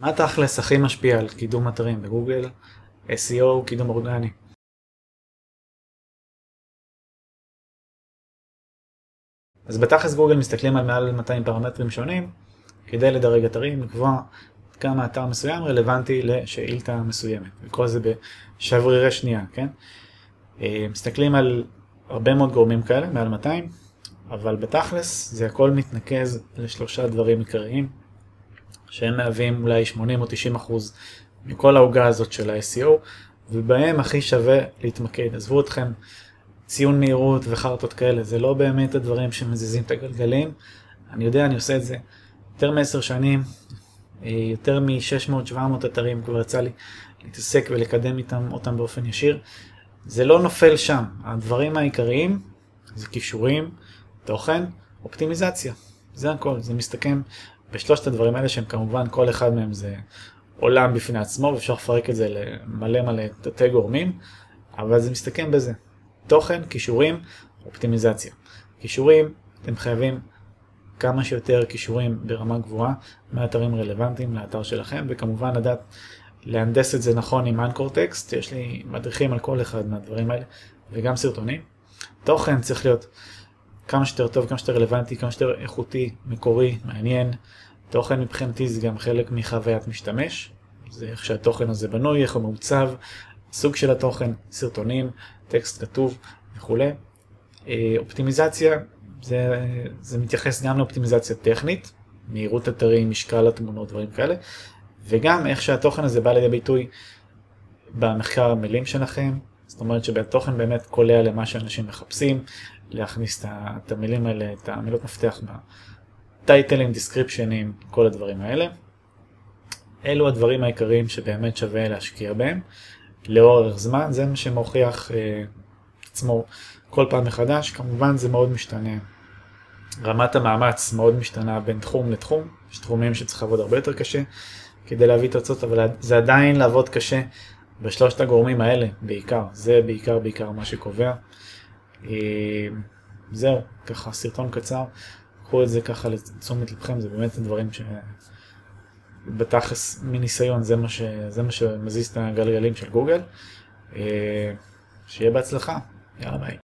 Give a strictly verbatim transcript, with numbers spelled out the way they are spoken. מה תכלס הכי משפיע על קידום אתרים בגוגל, אס אי או וקידום אורגני? אז בתכלס גוגל מסתכלים על מעל מאתיים פרמטרים שונים כדי לדרג אתרים, לקבוע כמה אתר מסוים רלוונטי לשאילתה מסוימת. וכל זה בשברירי שנייה, כן? מסתכלים על הרבה מאוד גורמים כאלה, מעל מאתיים, אבל בתכלס זה הכל מתנקז לשלושה דברים עיקריים, שהם מהווים אולי שמונים או תשעים אחוז מכל ההוגה הזאת של ה-אס אי או, ובהם הכי שווה להתמקד. עזבו אתכם ציון מהירות וחרטות כאלה, זה לא באמת הדברים שמזיזים את הגלגלים. אני יודע, אני עושה את זה יותר מ-עשר שנים, יותר מ-שש מאות שבע מאות אתרים כבר יצא לי להתעסק ולקדם איתם אותם באופן ישיר. זה לא נופל שם. הדברים העיקריים זה קישורים, תוכן, אופטימיזציה. זה הכל. זה מסתכם בשלושת הדברים האלה שהם כמובן כל אחד מהם זה עולם בפני עצמו, ואפשר לפרק את זה למלא מלא תתי גורמים, אבל זה מסתכם בזה. תוכן, קישורים, אופטימיזציה. קישורים, אתם חייבים כמה שיותר קישורים ברמה גבוהה מאתרים רלוונטיים לאתר שלכם, וכמובן לדעת להנדס את זה נכון עם Anchor Text, יש לי מדריכים על כל אחד מהדברים האלה, וגם סרטונים. תוכן צריך להיות כמה שיותר טוב, כמה שיותר רלוונטי, כמה שיותר איכותי, מקורי, מעניין. תוכן מבחינתי זה גם חלק מחוויית משתמש, זה איך שהתוכן הזה בנוי, איך הוא מעוצב, סוג של התוכן, סרטונים, טקסט כתוב וכו'. אופטימיזציה, זה, זה מתייחס גם לאופטימיזציה טכנית, מהירות אתרים, משקל התמונות, דברים כאלה, וגם איך שהתוכן הזה בא לידי ביטוי במחקר המילים שלכם, זאת אומרת שבתוכן באמת קולע למה שאנשים מחפשים, להכניס את המילים האלה, את המילות מפתח, טייטלים, דיסקריפשנים, כל הדברים האלה. אלו הדברים העיקריים שבאמת שווה להשקיע בהם לאורך זמן, זה מה שמוכיח אה, עצמו כל פעם מחדש. כמובן זה מאוד משתנה, רמת המאמץ מאוד משתנה בין תחום לתחום, יש תחומים שצריך לעבוד הרבה יותר קשה כדי להביא תוצאות, אבל זה עדיין לעבוד קשה בשלושת הגורמים האלה בעיקר, זה בעיקר בעיקר מה שקובע. אה, זהו, ככה סרטון קצר, קחו את זה ככה לתשומת לבכם, זה באמת הדברים שבתכלס מניסיון זה מה, ש... זה מה שמזיז את הגלגלים של גוגל. שיהיה בהצלחה, יאללה ביי.